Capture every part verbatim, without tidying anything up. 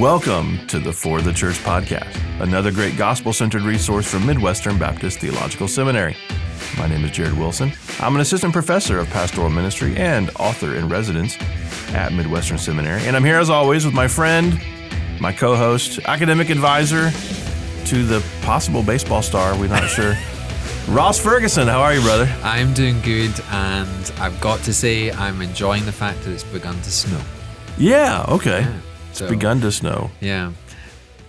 Welcome to the For the Church podcast, another great gospel-centered resource from Midwestern Baptist Theological Seminary. My name is Jared Wilson. I'm an assistant professor of pastoral ministry and author in residence at Midwestern Seminary. And I'm here as always with my friend, my co-host, academic advisor to the possible baseball star, we're not sure, Ross Ferguson. How are you, brother? I'm doing good, and I've got to say I'm enjoying the fact that it's begun to snow. Yeah, okay. Yeah. It's so, begun to snow. Yeah.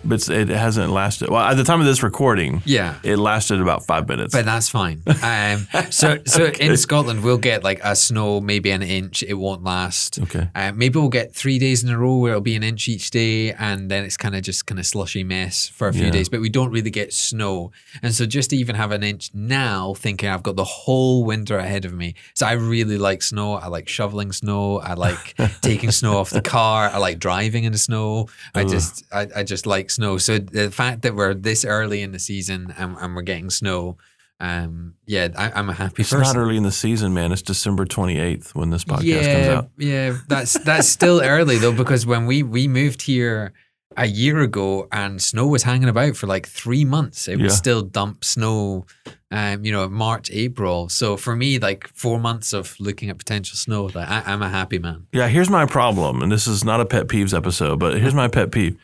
But it hasn't lasted. Well, at the time of this recording, yeah, it lasted about five minutes. But that's fine. Um, so so okay. In Scotland, we'll get like a snow, maybe an inch. It won't last. Okay. Uh, maybe we'll get three days in a row where it'll be an inch each day. And then it's kind of just kind of slushy mess for a few yeah. days. But we don't really get snow. And so just to even have an inch now, thinking I've got the whole winter ahead of me. So I really like snow. I like shoveling snow. I like taking snow off the car. I like driving in the snow. I Ugh. just I, I just like snow. So the fact that we're this early in the season and, and we're getting snow, um, yeah, I, I'm a happy it's person. It's not early in the season, man. It's December twenty-eighth when this podcast yeah, comes out. Yeah, that's that's still early though, because when we, we moved here a year ago and snow was hanging about for like three months. It yeah. was still dump snow, um, you know, March, April. So for me, like four months of looking at potential snow, like I, I'm a happy man. Yeah, here's my problem. And this is not a pet peeves episode, but here's my pet peeve.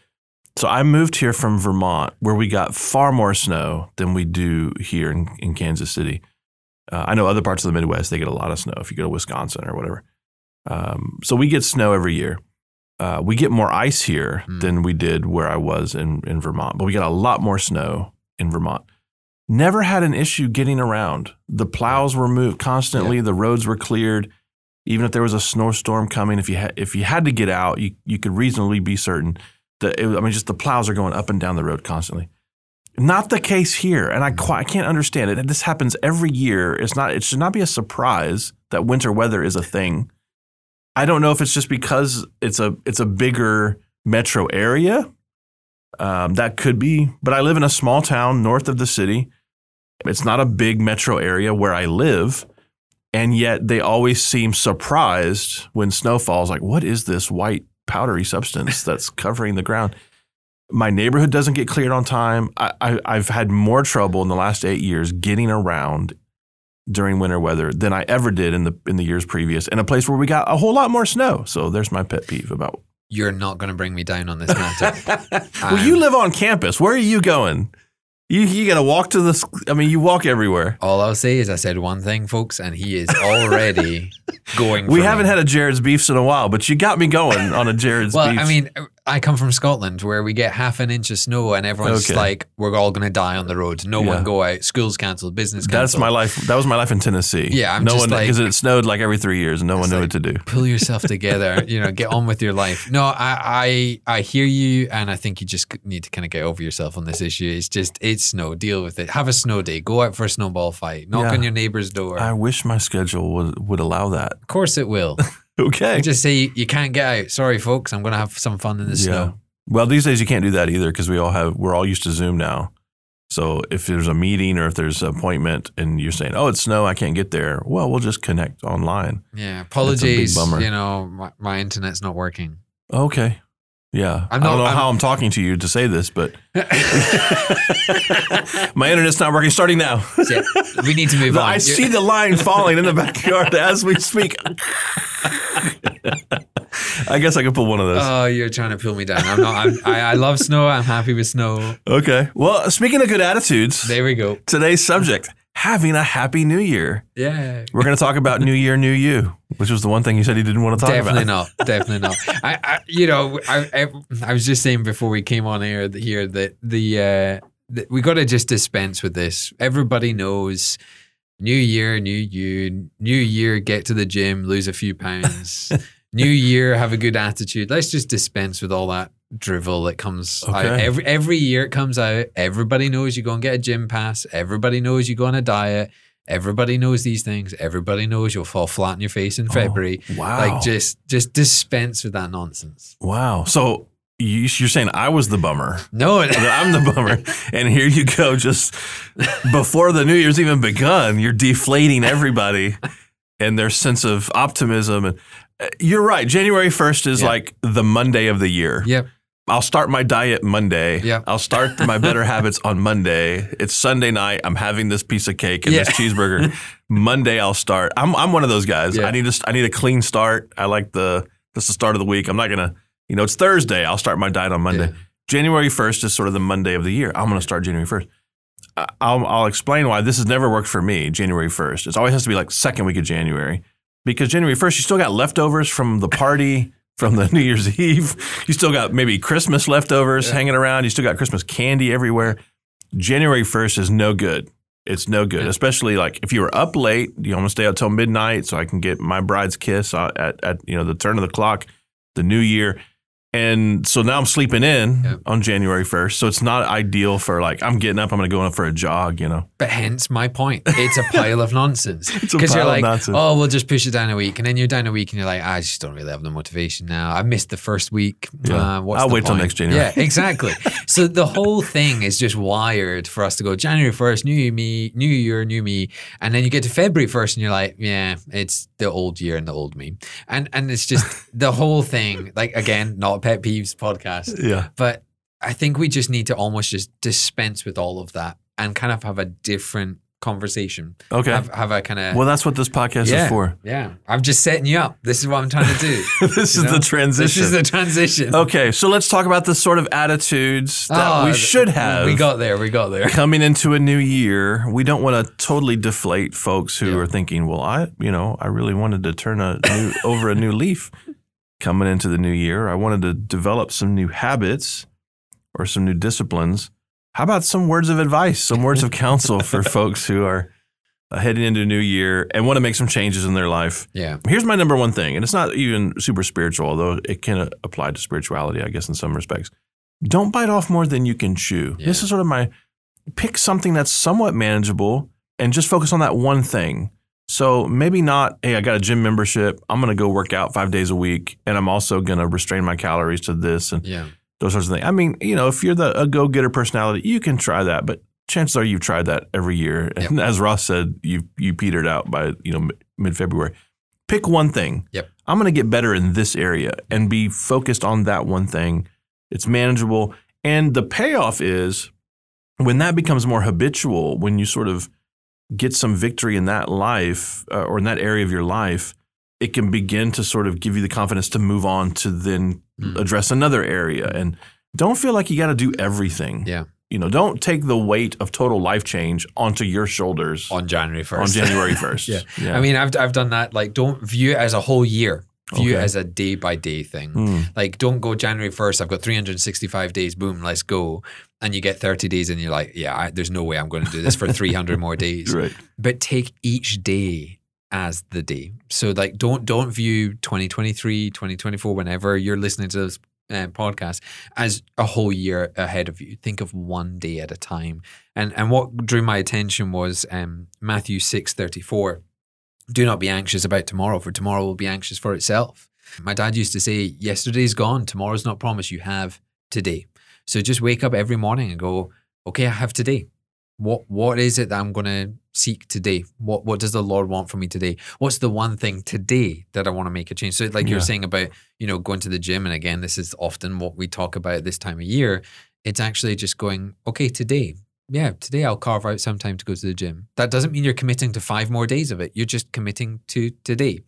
So I moved here from Vermont, where we got far more snow than we do here in, in Kansas City. Uh, I know other parts of the Midwest, they get a lot of snow if you go to Wisconsin or whatever. Um, so we get snow every year. Uh, we get more ice here mm. than we did where I was in, in Vermont, but we got a lot more snow in Vermont. Never had an issue getting around. The plows were moved constantly. Yeah. The roads were cleared. Even if there was a snowstorm coming, if you, ha- if you had to get out, you, you could reasonably be certain. The, it, I mean, just the plows are going up and down the road constantly. Not the case here, and I quite, I can't understand it. This happens every year. It's not. It should not be a surprise that winter weather is a thing. I don't know if it's just because it's a it's a bigger metro area. Um, that could be, but I live in a small town north of the city. It's not a big metro area where I live, and yet they always seem surprised when snow falls. Like, what is this white powdery substance that's covering the ground? My neighborhood doesn't get cleared on time. I, I, I've had more trouble in the last eight years getting around during winter weather than I ever did in the in the years previous, in a place where we got a whole lot more snow. So there's my pet peeve about. You're not going to bring me down on this matter. Well, um, you live on campus. Where are you going? You you got to walk to the, I mean, you walk everywhere. All I'll say is I said one thing, folks, and he is already going for We haven't me. had a Jared's Beefs in a while, but you got me going on a Jared's well, Beefs. Well, I mean, I come from Scotland where we get half an inch of snow and everyone's okay. like, we're all going to die on the road. No yeah. one go out. School's canceled. Business canceled. That's my life. That was my life in Tennessee. Yeah, I'm no just one, like. Because it snowed like every three years and no one knew like, what to do. Pull yourself together. You know, get on with your life. No, I, I I hear you, and I think you just need to kind of get over yourself on this issue. It's just, it's snow. Deal with it. Have a snow day. Go out for a snowball fight. Knock yeah. on your neighbor's door. I wish my schedule would, would allow that. Of course it will. Okay. I just say you can't get out. Sorry, folks. I'm going to have some fun in the yeah. snow. Well, these days you can't do that either because we all have we're all used to Zoom now. So if there's a meeting or if there's an appointment and you're saying, "Oh, it's snow, I can't get there," well, we'll just connect online. Yeah. Apologies. You know, my, my internet's not working. Okay. Yeah. I'm not, I don't know I'm, how I'm talking to you to say this, but my internet's not working starting now. Yeah, we need to move on. I you're... see the line falling in the backyard as we speak. I guess I could pull one of those. Oh, you're trying to pull me down. I'm not. I'm, I, I love snow. I'm happy with snow. Okay. Well, speaking of good attitudes. There we go. Today's subject. Having a happy new year. Yeah. We're going to talk about new year, new you, which was the one thing you said you didn't want to talk definitely about. Definitely not. Definitely not. I, I, you know, I, I, I was just saying before we came on air that here that the, uh, that we got to just dispense with this. Everybody knows new year, new you, new year, get to the gym, lose a few pounds, new year, have a good attitude. Let's just dispense with all that drivel that comes okay. out every every year. It comes out. Everybody knows you go and get a gym pass. Everybody knows you go on a diet. Everybody knows these things. Everybody knows you'll fall flat on your face in February. Oh, wow! Like just just dispense with that nonsense. Wow. So you, you're saying I was the bummer? No, it, I'm the bummer. And here you go, just before the New Year's even begun, you're deflating everybody and their sense of optimism. And you're right. January first is yeah. like the Monday of the year. Yep. I'll start my diet Monday. Yeah. I'll start my better habits on Monday. It's Sunday night. I'm having this piece of cake and yeah. this cheeseburger. Monday I'll start. I'm I'm one of those guys. Yeah. I need a, I need a clean start. I like the this is the start of the week. I'm not gonna you know it's Thursday. I'll start my diet on Monday. Yeah. January first is sort of the Monday of the year. I'm gonna start January first. I'll I'll explain why this has never worked for me. January first. It always has to be like second week of January because January first you still got leftovers from the party. From the New Year's Eve, you still got maybe Christmas leftovers yeah. hanging around. You still got Christmas candy everywhere. January first is no good. It's no good, yeah. especially like if you were up late. You almost stay out till midnight so I can get my bride's kiss at, at you know the turn of the clock, the new year, and so now I'm sleeping in yeah. on January first. So it's not ideal for like I'm getting up. I'm going to go in for a jog. You know, but hence my point. It's a pile of nonsense. Because you're like, nonsense. Oh, we'll just push it down a week, and then you're down a week, and you're like, I just don't really have the motivation now. I missed the first week. Yeah. Uh, what's I'll the wait point? Till next January. Yeah, exactly. So the whole thing is just wired for us to go January first, new year, me, new year, new me, and then you get to February first, and you're like, yeah, it's the old year and the old me, and and it's just the whole thing. Like again, not pet peeves podcast. Yeah, but I think we just need to almost just dispense with all of that. And kind of have a different conversation. Okay. Have, have a kind of... Well, that's what this podcast yeah, is for. Yeah. I'm just setting you up. This is what I'm trying to do. This you is know? The transition. This is the transition. Okay. So let's talk about the sort of attitudes that oh, we should have. We got there. We got there. Coming into a new year, we don't want to totally deflate folks who yeah. are thinking, well, I, you know, I really wanted to turn a new, over a new leaf coming into the new year. I wanted to develop some new habits or some new disciplines. How about some words of advice, some words of counsel for folks who are heading into a new year and want to make some changes in their life? Yeah. Here's my number one thing, and it's not even super spiritual, although it can apply to spirituality, I guess, in some respects. Don't bite off more than you can chew. Yeah. This is sort of my pick something that's somewhat manageable and just focus on that one thing. So maybe not, hey, I got a gym membership. I'm going to go work out five days a week, and I'm also going to restrain my calories to this. And yeah. Those sorts of things. I mean, you know, if you're the a go-getter personality, you can try that, but chances are you've tried that every year. And yep. as Ross said, you you petered out by, you know, mid-February. Pick one thing. Yep. I'm going to get better in this area and be focused on that one thing. It's manageable. And the payoff is when that becomes more habitual, when you sort of get some victory in that life uh, or in that area of your life, it can begin to sort of give you the confidence to move on to then mm. address another area. And don't feel like you got to do everything. Yeah. You know, don't take the weight of total life change onto your shoulders. On January first. On January first. yeah. yeah. I mean, I've I've done that. Like, don't view it as a whole year. View okay. it as a day-by-day thing. Mm. Like, don't go January first, I've got three hundred sixty-five days, boom, let's go. And you get thirty days and you're like, yeah, I, there's no way I'm going to do this for three hundred more days. Right. But take each day as the day. So like, don't don't view twenty twenty-three, twenty twenty-four, whenever you're listening to this uh, podcast, as a whole year ahead of you. Think of one day at a time. And and what drew my attention was um, Matthew six thirty-four. Do not be anxious about tomorrow, for tomorrow will be anxious for itself. My dad used to say, yesterday's gone, tomorrow's not promised, you have today. So just wake up every morning and go, okay, I have today. What What is it that I'm going to seek today? What What does the Lord want from me today? What's the one thing today that I want to make a change? So like yeah. you're saying about, you know, going to the gym. And again, this is often what we talk about this time of year. It's actually just going, okay, today. Yeah, today I'll carve out some time to go to the gym. That doesn't mean you're committing to five more days of it. You're just committing to today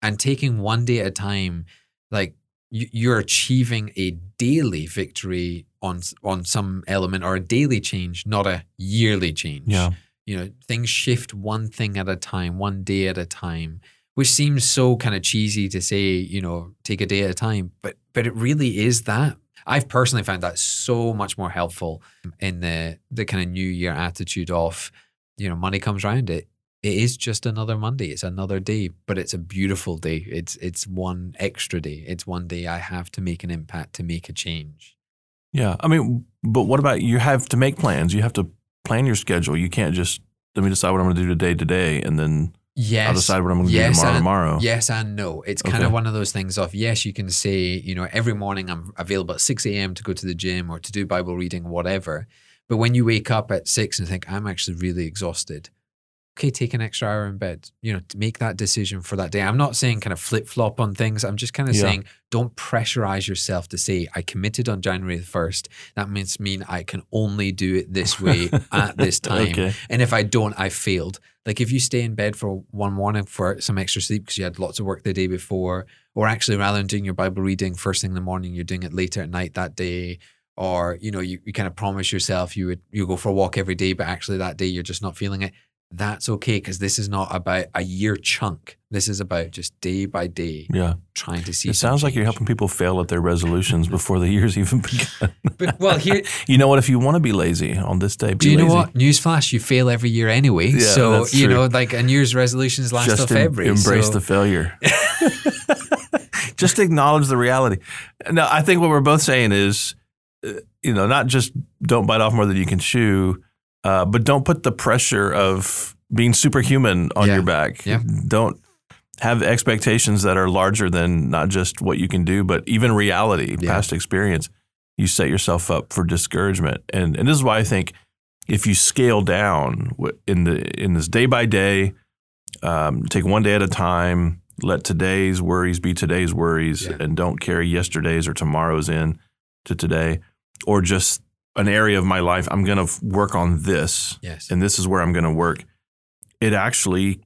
and taking one day at a time. Like you're achieving a daily victory on on some element or a daily change, not a yearly change. Yeah. You know, things shift one thing at a time, one day at a time, which seems so kind of cheesy to say, you know, take a day at a time, but but it really is that. I've personally found that so much more helpful in the the kind of new year attitude of, you know, money comes around. It it is just another Monday. It's another day, but it's a beautiful day. It's it's one extra day. It's one day I have to make an impact, to make a change. Yeah. I mean, but what about you have to make plans? You have to plan your schedule. You can't just, let me decide what I'm going to do today, today, and then yes, I'll decide what I'm going to yes do tomorrow, and, tomorrow. Yes and no. It's okay. Kind of one of those things of, yes, you can say, you know, every morning I'm available at six a.m. to go to the gym or to do Bible reading, whatever. But when you wake up at six and think, I'm actually really exhausted, okay, take an extra hour in bed, you know, to make that decision for that day. I'm not saying kind of flip-flop on things. I'm just kind of yeah. saying, don't pressurize yourself to say, I committed on January the first. That means mean I can only do it this way at this time. Okay. And if I don't, I failed. Like if you stay in bed for one morning for some extra sleep because you had lots of work the day before, or actually rather than doing your Bible reading first thing in the morning, you're doing it later at night that day. Or, you know, you, you kind of promise yourself you would you go for a walk every day, but actually that day you're just not feeling it. That's okay, because this is not about a year chunk. This is about just day by day yeah. trying to see. It sounds like you're helping people fail at their resolutions before the year's even begun. But, well, here, you know what? If you want to be lazy on this day, be do you lazy. know what? Newsflash, you fail every year anyway. Yeah, so, you true. know, like a New Year's resolutions last just till em- February. Embrace so. the failure. Just acknowledge the reality. No, I think what we're both saying is, you know, not just don't bite off more than you can chew, uh, but don't put the pressure of being superhuman on yeah. your back. Yeah. Don't have expectations that are larger than not just what you can do, but even reality, yeah. past experience. You set yourself up for discouragement. And and this is why I think if you scale down in the in this day by day, um, take one day at a time, let today's worries be today's worries, yeah. and don't carry yesterday's or tomorrow's in to today, or just an area of my life, I'm going to work on this, yes. and this is where I'm going to work. It actually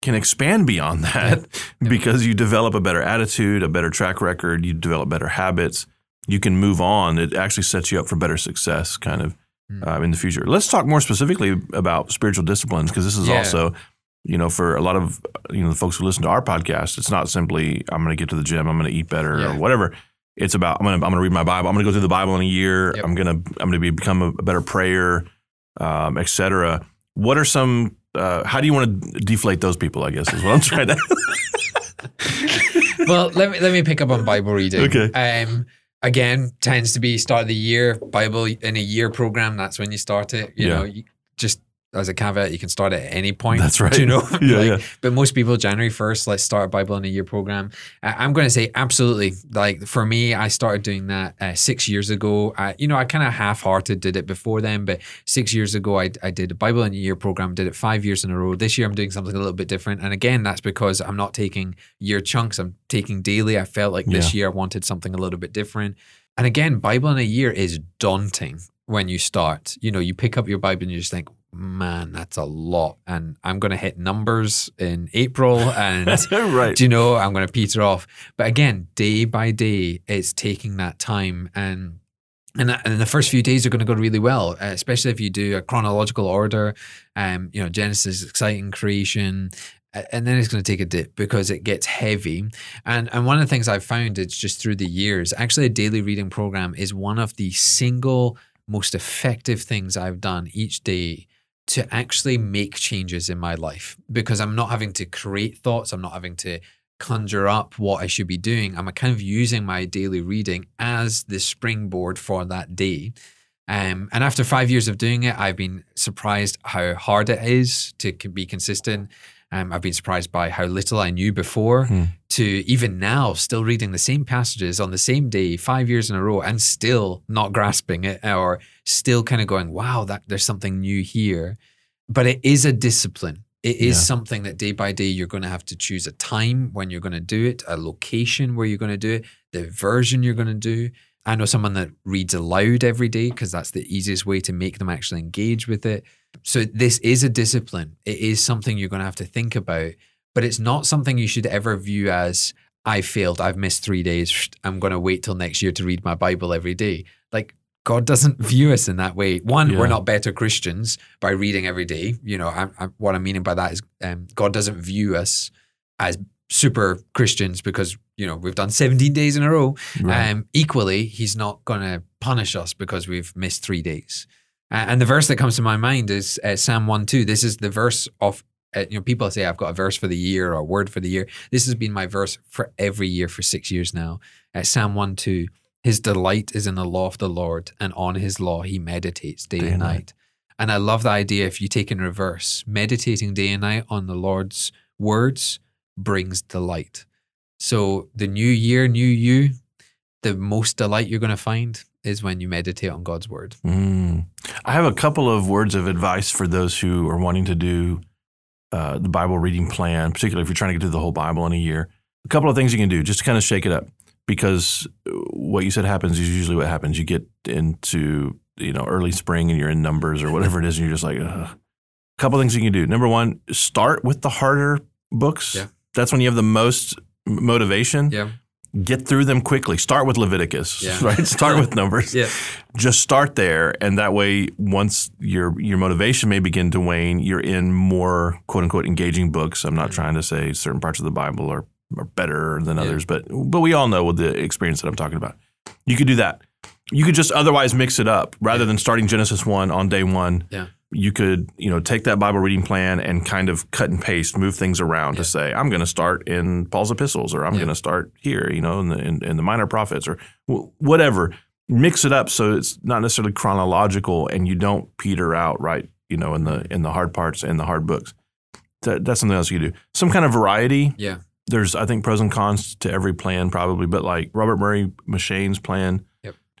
can expand beyond that yeah. because yeah. you develop a better attitude, a better track record, you develop better habits, you can move on. It actually sets you up for better success kind of mm. uh, in the future. Let's talk more specifically about spiritual disciplines, because this is yeah. also, you know, for a lot of, you know, the folks who listen to our podcast, it's not simply I'm going to get to the gym, I'm going to eat better yeah. or whatever. It's about I'm gonna I'm gonna read my Bible. I'm gonna go through the Bible in a year. Yep. I'm gonna I'm gonna be, become a better prayer, um, et cetera. What are some? Uh, how do you want to deflate those people? I guess is what I'm trying to. Well, let me let me pick up on Bible reading. Okay. Um, again, tends to be start of the year Bible in a year program. That's when you start it. You yeah. know, you just. As a caveat, you can start at any point. That's right. You know? yeah, like, yeah. But most people, January first, let's start a Bible in a year program. Uh, I'm going to say absolutely. Like for me, I started doing that uh, six years ago. I, you know, I kind of half-hearted did it before then, but six years ago, I, I did a Bible in a year program, did it five years in a row. This year, I'm doing something a little bit different. And again, that's because I'm not taking year chunks. I'm taking daily. I felt like yeah. this year I wanted something a little bit different. And again, Bible in a year is daunting when you start. You know, you pick up your Bible and you just think, man, that's a lot. And I'm going to hit numbers in April and, right. you know, I'm going to peter off. But again, day by day, it's taking that time. And and, and the first few days are going to go really well, especially if you do a chronological order. Um, you know, Genesis, exciting creation. And then it's going to take a dip because it gets heavy. And and one of the things I've found is just through the years, actually a daily reading program is one of the single most effective things I've done each day to actually make changes in my life, because I'm not having to create thoughts. I'm not having to conjure up what I should be doing. I'm kind of using my daily reading as the springboard for that day. Um, and after five years of doing it, I've been surprised how hard it is to be consistent. Um, I've been surprised by how little I knew before hmm. to even now still reading the same passages on the same day, five years in a row, and still not grasping it, or still kind of going, wow, that there's something new here. But it is a discipline. It is yeah. something that day by day you're going to have to choose a time when you're going to do it, a location where you're going to do it, the version you're going to do. I know someone that reads aloud every day because that's the easiest way to make them actually engage with it. So this is a discipline. It is something you're going to have to think about, but it's not something you should ever view as, I failed, I've missed three days, I'm going to wait till next year to read my Bible every day. Like, God doesn't view us in that way. One, yeah. we're not better Christians by reading every day. You know, I, I, what I'm meaning by that is um, God doesn't view us as super Christians because, you know, we've done seventeen days in a row. Right. Um, equally, he's not going to punish us because we've missed three days. Uh, and the verse that comes to my mind is uh, Psalm one two. This is the verse of, uh, you know, people say I've got a verse for the year or a word for the year. This has been my verse for every year for six years now. Uh, Psalm one two, his delight is in the law of the Lord, and on his law he meditates day, day and night. night. And I love the idea if you take in reverse, meditating day and night on the Lord's words brings delight. So the new year, new you, the most delight you're going to find is when you meditate on God's word. Mm. I have a couple of words of advice for those who are wanting to do uh, the Bible reading plan, particularly if you're trying to get through the whole Bible in a year, a couple of things you can do just to kind of shake it up, because what you said happens is usually what happens. You get into, you know, early spring and you're in Numbers or whatever it is, and you're just like, ugh. A couple of things you can do. Number one, start with the harder books. Yeah. That's when you have the most motivation. Yeah. Get through them quickly. Start with Leviticus, yeah. right? Start with Numbers. Yeah. Just start there, and that way, once your your motivation may begin to wane, you're in more quote unquote engaging books. I'm not yeah. trying to say certain parts of the Bible are, are better than yeah. others, but but we all know with the experience that I'm talking about. You could do that. You could just otherwise mix it up rather yeah. than starting Genesis one on day one. Yeah. You could, you know, take that Bible reading plan and kind of cut and paste, move things around yeah. to say, I'm going to start in Paul's epistles, or I'm yeah. going to start here, you know, in the, in, in the minor prophets, or w- whatever. Mix it up so it's not necessarily chronological, and you don't peter out, right? You know, in the in the hard parts and the hard books. That, that's something else you can do. Some kind of variety. Yeah. There's, I think, pros and cons to every plan, probably, but like Robert Murray Machane's plan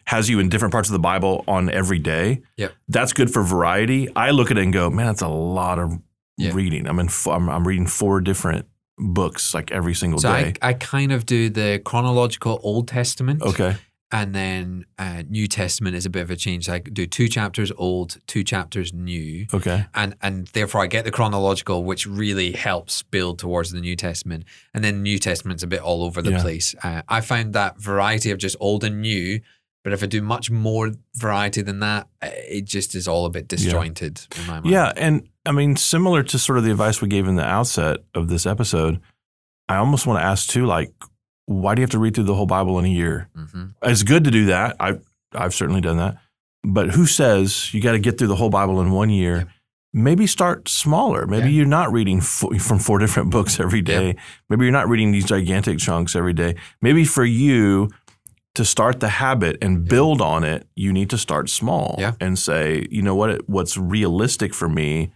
has you in different parts of the Bible on every day. Yep. That's good for variety. I look at it and go, man, that's a lot of yeah. reading. I'm in, I'm, I'm reading four different books like every single so day. I, I kind of do the chronological Old Testament. Okay. And then uh, New Testament is a bit of a change. So I do two chapters old, two chapters new. Okay. And and therefore I get the chronological, which really helps build towards the New Testament. And then New Testament's a bit all over the yeah. place. Uh, I found that variety of just old and new. But if I do much more variety than that, it just is all a bit disjointed yeah. in my mind. Yeah, and I mean, similar to sort of the advice we gave in the outset of this episode, I almost want to ask too, like, why do you have to read through the whole Bible in a year? Mm-hmm. It's good to do that. I've, I've certainly done that. But who says you got to get through the whole Bible in one year? Yeah. Maybe start smaller. Maybe yeah. you're not reading f- from four different books every day. Yeah. Maybe you're not reading these gigantic chunks every day. Maybe for you, to start the habit and build yeah. on it, you need to start small yeah. and say, you know what, what's realistic for me,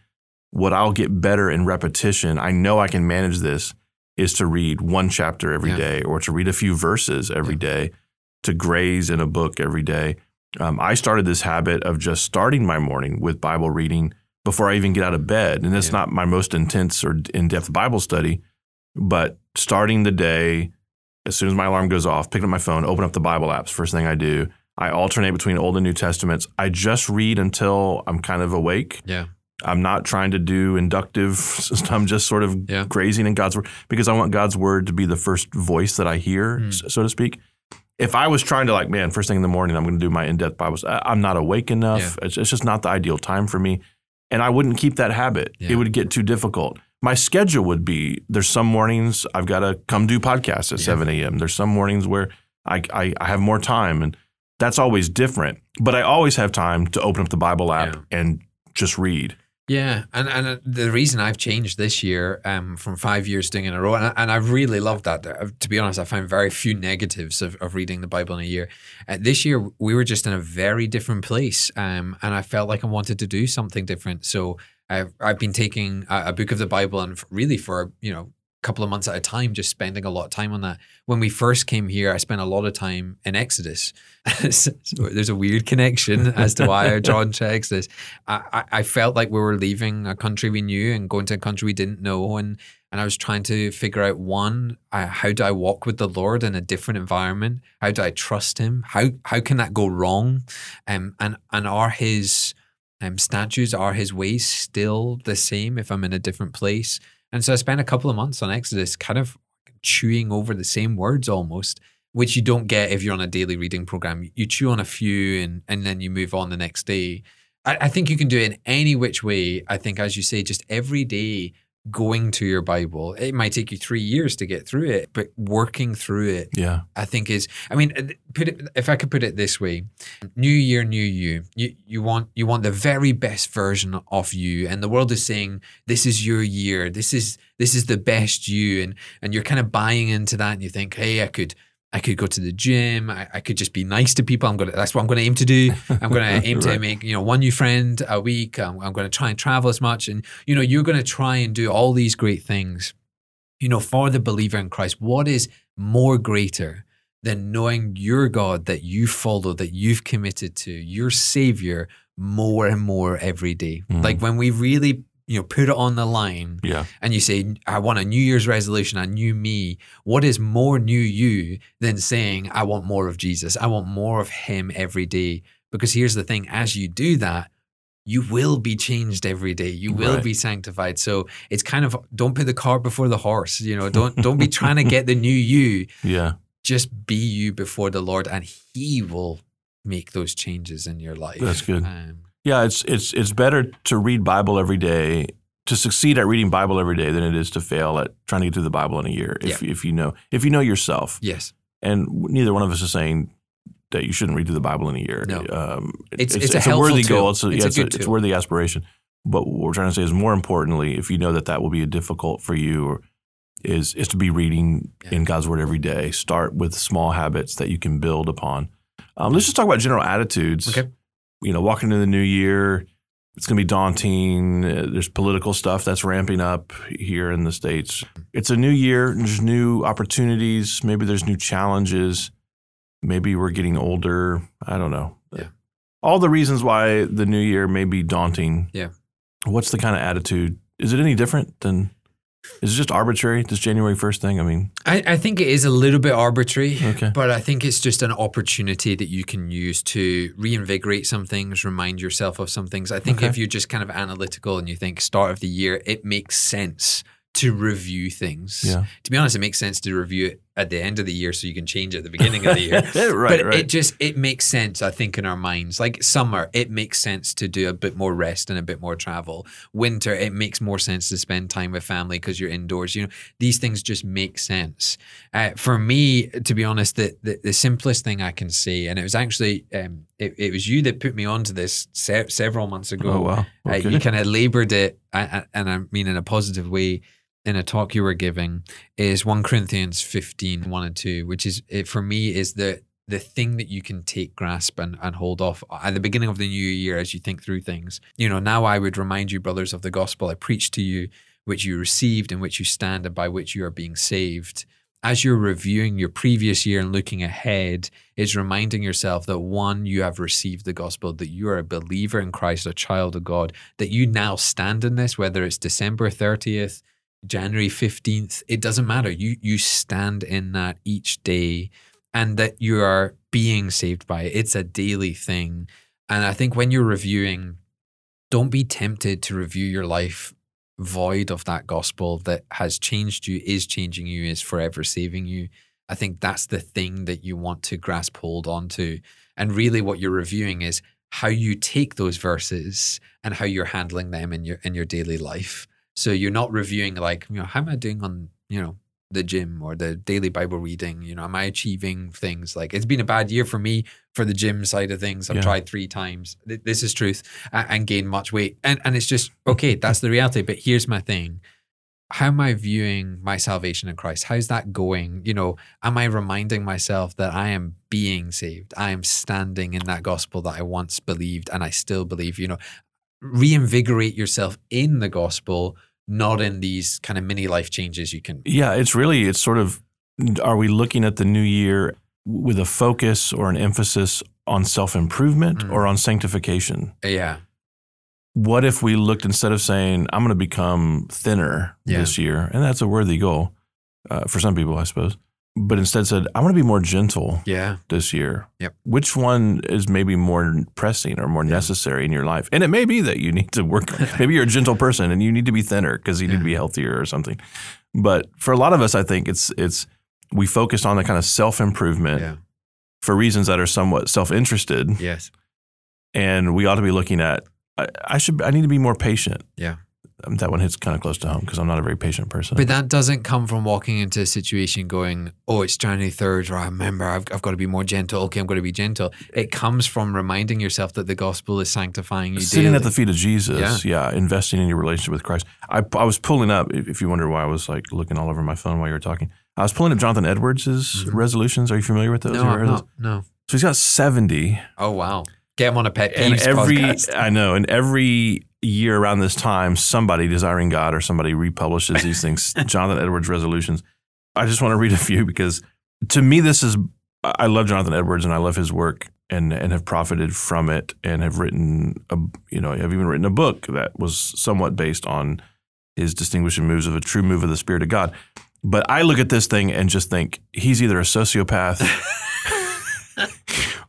what I'll get better in repetition, I know I can manage this, is to read one chapter every yeah. day, or to read a few verses every yeah. day, to graze in a book every day. Um, I started this habit of just starting my morning with Bible reading before I even get out of bed. And that's yeah. not my most intense or in-depth Bible study, but starting the day, as soon as my alarm goes off, pick up my phone, open up the Bible apps. First thing I do, I alternate between Old and New Testaments. I just read until I'm kind of awake. Yeah. I'm not trying to do inductive. I'm just sort of yeah. grazing in God's word, because I want God's word to be the first voice that I hear, mm. so to speak. If I was trying to like, man, first thing in the morning, I'm going to do my in-depth Bible. I'm not awake enough. Yeah. It's, it's just not the ideal time for me. And I wouldn't keep that habit. Yeah. It would get too difficult. My schedule would be, there's some mornings I've got to come do podcasts at yeah. seven a.m. There's some mornings where I, I, I have more time, and that's always different. But I always have time to open up the Bible app yeah. and just read. Yeah, and, and the reason I've changed this year um, from five years doing in a row, and I, and I really loved that. To be honest, I found very few negatives of, of reading the Bible in a year. Uh, this year, we were just in a very different place, um, and I felt like I wanted to do something different. So I've, I've been taking a, a book of the Bible and really for, you know, a couple of months at a time, just spending a lot of time on that. When we first came here, I spent a lot of time in Exodus. So there's a weird connection as to why I drawn to Exodus. I, I felt like we were leaving a country we knew and going to a country we didn't know. And, and I was trying to figure out, one, I, how do I walk with the Lord in a different environment? How do I trust him? How how can that go wrong? Um, and and are his... Um, statutes, are his ways still the same if I'm in a different place? And so I spent a couple of months on Exodus kind of chewing over the same words almost, which you don't get if you're on a daily reading program. You chew on a few and, and then you move on the next day. I, I think you can do it in any which way. I think, as you say, just every day going to your Bible. It might take you three years to get through it, but working through it, yeah. I think is, I mean, put it, if I could put it this way, new year, new you, you, you want, you want the very best version of you. And the world is saying, this is your year. This is, this is the best you. And, and you're kind of buying into that and you think, hey, I could, I could go to the gym. I, I could just be nice to people. I'm gonna. That's what I'm gonna aim to do. I'm gonna aim right. to make you know one new friend a week. I'm, I'm gonna try and travel as much. And you know you're gonna try and do all these great things. You know, for the believer in Christ, what is more greater than knowing your God that you follow, that you've committed to, your Savior, more and more every day? Mm. Like when we really. you know, put it on the line, yeah. and you say, I want a New Year's resolution, a new me, what is more new you than saying, I want more of Jesus, I want more of him every day? Because here's the thing, as you do that, you will be changed every day. You will right. be sanctified. So it's kind of, don't put the cart before the horse. You know, don't don't be trying to get the new you. Yeah. Just be you before the Lord, and he will make those changes in your life. That's good. Um, yeah, it's it's it's better to read Bible every day, to succeed at reading Bible every day, than it is to fail at trying to get through the Bible in a year. If yeah. if you know if you know yourself. Yes. And neither one of us is saying that you shouldn't read through the Bible in a year. No. Um, it's, it's, it's, a it's a worthy tool. goal. It's a, it's, yeah, a it's, a, it's a worthy aspiration. But what we're trying to say is, more importantly, if you know that that will be difficult for you, or is is to be reading yeah. in God's Word every day. Start with small habits that you can build upon. Um, let's just talk about general attitudes. Okay. You know, walking into the new year, it's going to be daunting. Uh, there's political stuff that's ramping up here in the States. It's a new year. There's new opportunities. Maybe there's new challenges. Maybe we're getting older. I don't know. Yeah. All the reasons why the new year may be daunting. Yeah. What's the kind of attitude? Is it any different than, is it just arbitrary, this January first thing? I mean. I, I think it is a little bit arbitrary. Okay. But I think it's just an opportunity that you can use to reinvigorate some things, remind yourself of some things. I think okay. if you're just kind of analytical and you think start of the year, it makes sense to review things. Yeah. To be honest, it makes sense to review it at the end of the year so you can change it at the beginning of the year. right, but right. it just, it makes sense, I think, in our minds. Like summer, it makes sense to do a bit more rest and a bit more travel. Winter, it makes more sense to spend time with family because you're indoors. You know, these things just make sense. Uh, for me, to be honest, the, the, the simplest thing I can say, and it was actually, um, it, it was you that put me onto this se- several months ago. Oh, wow. Okay. Uh, you kind of labored it, and I mean in a positive way, in a talk you were giving, is First Corinthians fifteen, one and two, which is, it, for me, is the the thing that you can take, grasp, and, and hold off at the beginning of the new year as you think through things. You know, now I would remind you, brothers, of the gospel I preached to you, which you received, in which you stand, and by which you are being saved. As you're reviewing your previous year and looking ahead, is reminding yourself that, one, you have received the gospel, that you are a believer in Christ, a child of God, that you now stand in this, whether it's December thirtieth, January fifteenth, it doesn't matter. You you stand in that each day, and that you are being saved by it. It's a daily thing. And I think when you're reviewing, don't be tempted to review your life void of that gospel that has changed you, is changing you, is forever saving you. I think that's the thing that you want to grasp hold onto. And really what you're reviewing is how you take those verses and how you're handling them in your in your daily life. So you're not reviewing like, you know, how am I doing on, you know, the gym or the daily Bible reading? You know, am I achieving things? Like, it's been a bad year for me for the gym side of things. I've yeah. tried three times. This is truth, and gained much weight. And and it's just, okay, that's the reality. But here's my thing. How am I viewing my salvation in Christ? How's that going? You know, am I reminding myself that I am being saved? I am standing in that gospel that I once believed and I still believe, you know. Reinvigorate yourself in the gospel, not in these kind of mini life changes you can. Yeah, it's really, it's sort of, are we looking at the new year with a focus or an emphasis on self-improvement mm. or on sanctification? Yeah. What if we looked, instead of saying, I'm going to become thinner yeah. this year, and that's a worthy goal uh, for some people, I suppose, but instead said, I want to be more gentle yeah. this year. Yep. Which one is maybe more pressing or more yeah. necessary in your life? And it may be that you need to work. Maybe you're a gentle person and you need to be thinner because you yeah. need to be healthier or something. But for a lot of us, I think it's it's we focus on the kind of self-improvement yeah. for reasons that are somewhat self-interested. Yes. And we ought to be looking at, I, I should, I need to be more patient. Yeah. That one hits kind of close to home because I'm not a very patient person. But that doesn't come from walking into a situation going, oh, it's January third, or I remember I've, I've got to be more gentle. Okay, I'm going to be gentle. It comes from reminding yourself that the gospel is sanctifying you Sitting daily. At the feet of Jesus, yeah. yeah, investing in your relationship with Christ. I, I was pulling up, if you wonder why I was like looking all over my phone while you were talking, I was pulling up Jonathan Edwards' mm-hmm. resolutions. Are you familiar with those? No, I'm not, no. So he's got seventy. Oh, wow. Get him on a pet peeves every, podcast. I know, and every year around this time, somebody, Desiring God, or somebody republishes these things, Jonathan Edwards resolutions. I just want to read a few because to me, this is, I love Jonathan Edwards and I love his work. and and have profited from it, and have written a, you know, have even written a book that was somewhat based on his distinguishing moves of a true move of the Spirit of God. But I look at this thing and just think he's either a sociopath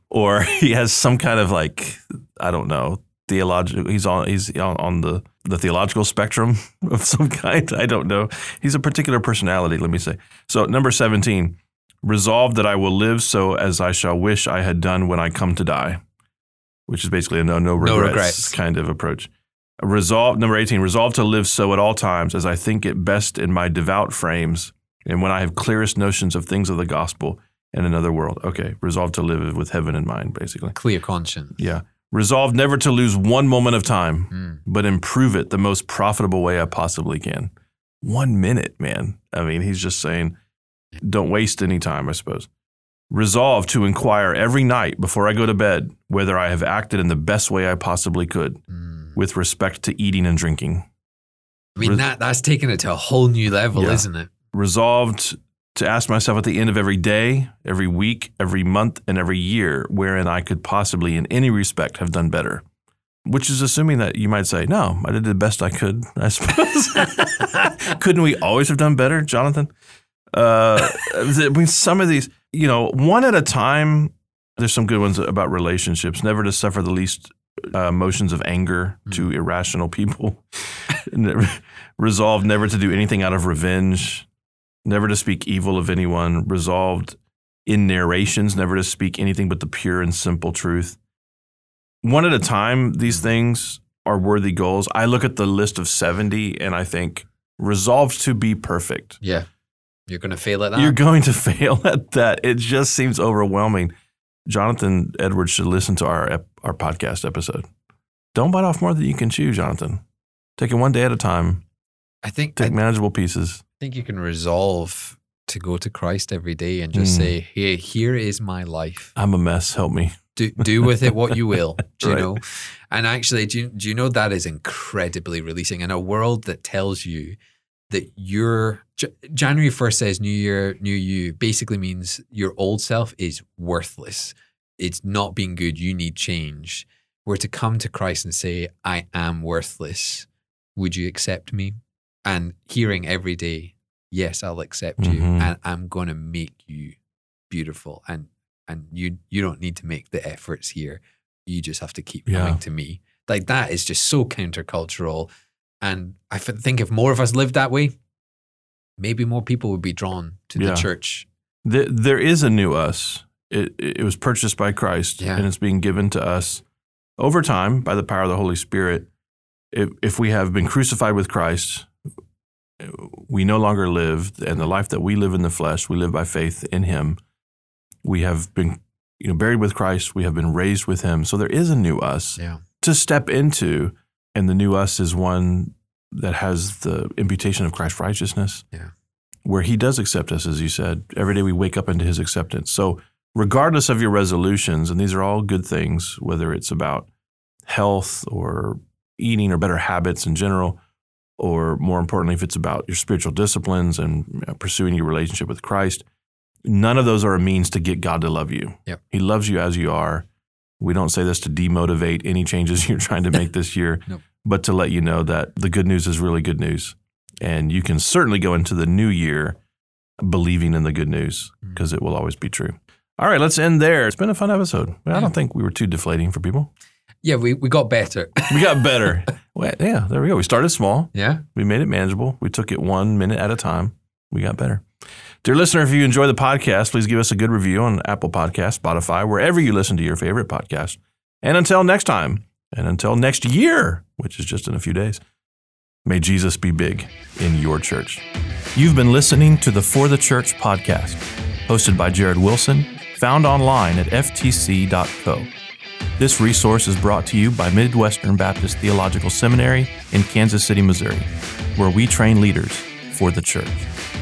or he has some kind of like, I don't know, theological, he's on he's on, on the, the theological spectrum of some kind. I don't know. He's a particular personality, let me say. So number seventeen, resolved that I will live so as I shall wish I had done when I come to die, which is basically a no, no regrets, no regrets. kind of approach. Resolve, number eighteen, resolve to live so at all times as I think it best in my devout frames and when I have clearest notions of things of the gospel and another world. Okay, resolve to live with heaven in mind, basically. Clear conscience. Yeah. Resolve never to lose one moment of time, mm. but improve it the most profitable way I possibly can. One minute, man. I mean, he's just saying, don't waste any time, I suppose. Resolve to inquire every night before I go to bed whether I have acted in the best way I possibly could. Mm. With respect to eating and drinking. I mean, that, that's taken it to a whole new level, yeah. isn't it? Resolved to ask myself at the end of every day, every week, every month, and every year, wherein I could possibly in any respect have done better. Which is assuming that you might say, no, I did the best I could, I suppose. Couldn't we always have done better, Jonathan? Uh, I mean, some of these, you know, one at a time, there's some good ones about relationships. Never to suffer the least Uh, motions of anger mm. to irrational people. Resolved never to do anything out of revenge, never to speak evil of anyone. Resolved in narrations never to speak anything but the pure and simple truth. One at a time, these things are worthy goals. I look at the list of seventy and I think, resolved to be perfect. Yeah. You're going to fail at that. You're going to fail at that. It just seems overwhelming. Jonathan Edwards should listen to our our podcast episode. Don't bite off more than you can chew, Jonathan. Take it one day at a time. I think take I, manageable pieces. I think you can resolve to go to Christ every day and just mm. say, "Hey, here is my life. I'm a mess. Help me. Do do with it what you will." Do you right. know? And actually, do you, do you know that is incredibly releasing in a world that tells you that your January first says new year, new you basically means your old self is worthless. It's not being good. You need change. We're to come to Christ and say, I am worthless. Would you accept me? And hearing every day, yes, I'll accept mm-hmm. you. And I'm going to make you beautiful. And and you you don't need to make the efforts here. You just have to keep yeah. coming to me. Like that is just so countercultural. And I think if more of us lived that way, maybe more people would be drawn to yeah. the church. There, there is a new us. It, it was purchased by Christ, yeah. and it's being given to us over time by the power of the Holy Spirit. If, if we have been crucified with Christ, we no longer live, and the life that we live in the flesh, we live by faith in Him. We have been, you know, buried with Christ. We have been raised with Him. So there is a new us yeah. to step into. And the new us is one that has the imputation of Christ's righteousness, yeah. where He does accept us, as you said. Every day we wake up into His acceptance. So regardless of your resolutions, and these are all good things, whether it's about health or eating or better habits in general, or more importantly, if it's about your spiritual disciplines and pursuing your relationship with Christ, none of those are a means to get God to love you. Yep. He loves you as you are. We don't say this to demotivate any changes you're trying to make this year, nope. but to let you know that the good news is really good news. And you can certainly go into the new year believing in the good news because mm. it will always be true. All right, let's end there. It's been a fun episode. I don't think we were too deflating for people. Yeah, we, we got better. We got better. Well, yeah, there we go. We started small. Yeah. We made it manageable. We took it one minute at a time. We got better. Dear listener, if you enjoy the podcast, please give us a good review on Apple Podcasts, Spotify, wherever you listen to your favorite podcast. And until next time, and until next year, which is just in a few days, may Jesus be big in your church. You've been listening to the For the Church podcast, hosted by Jared Wilson, found online at f t c dot c o. This resource is brought to you by Midwestern Baptist Theological Seminary in Kansas City, Missouri, where we train leaders for the church.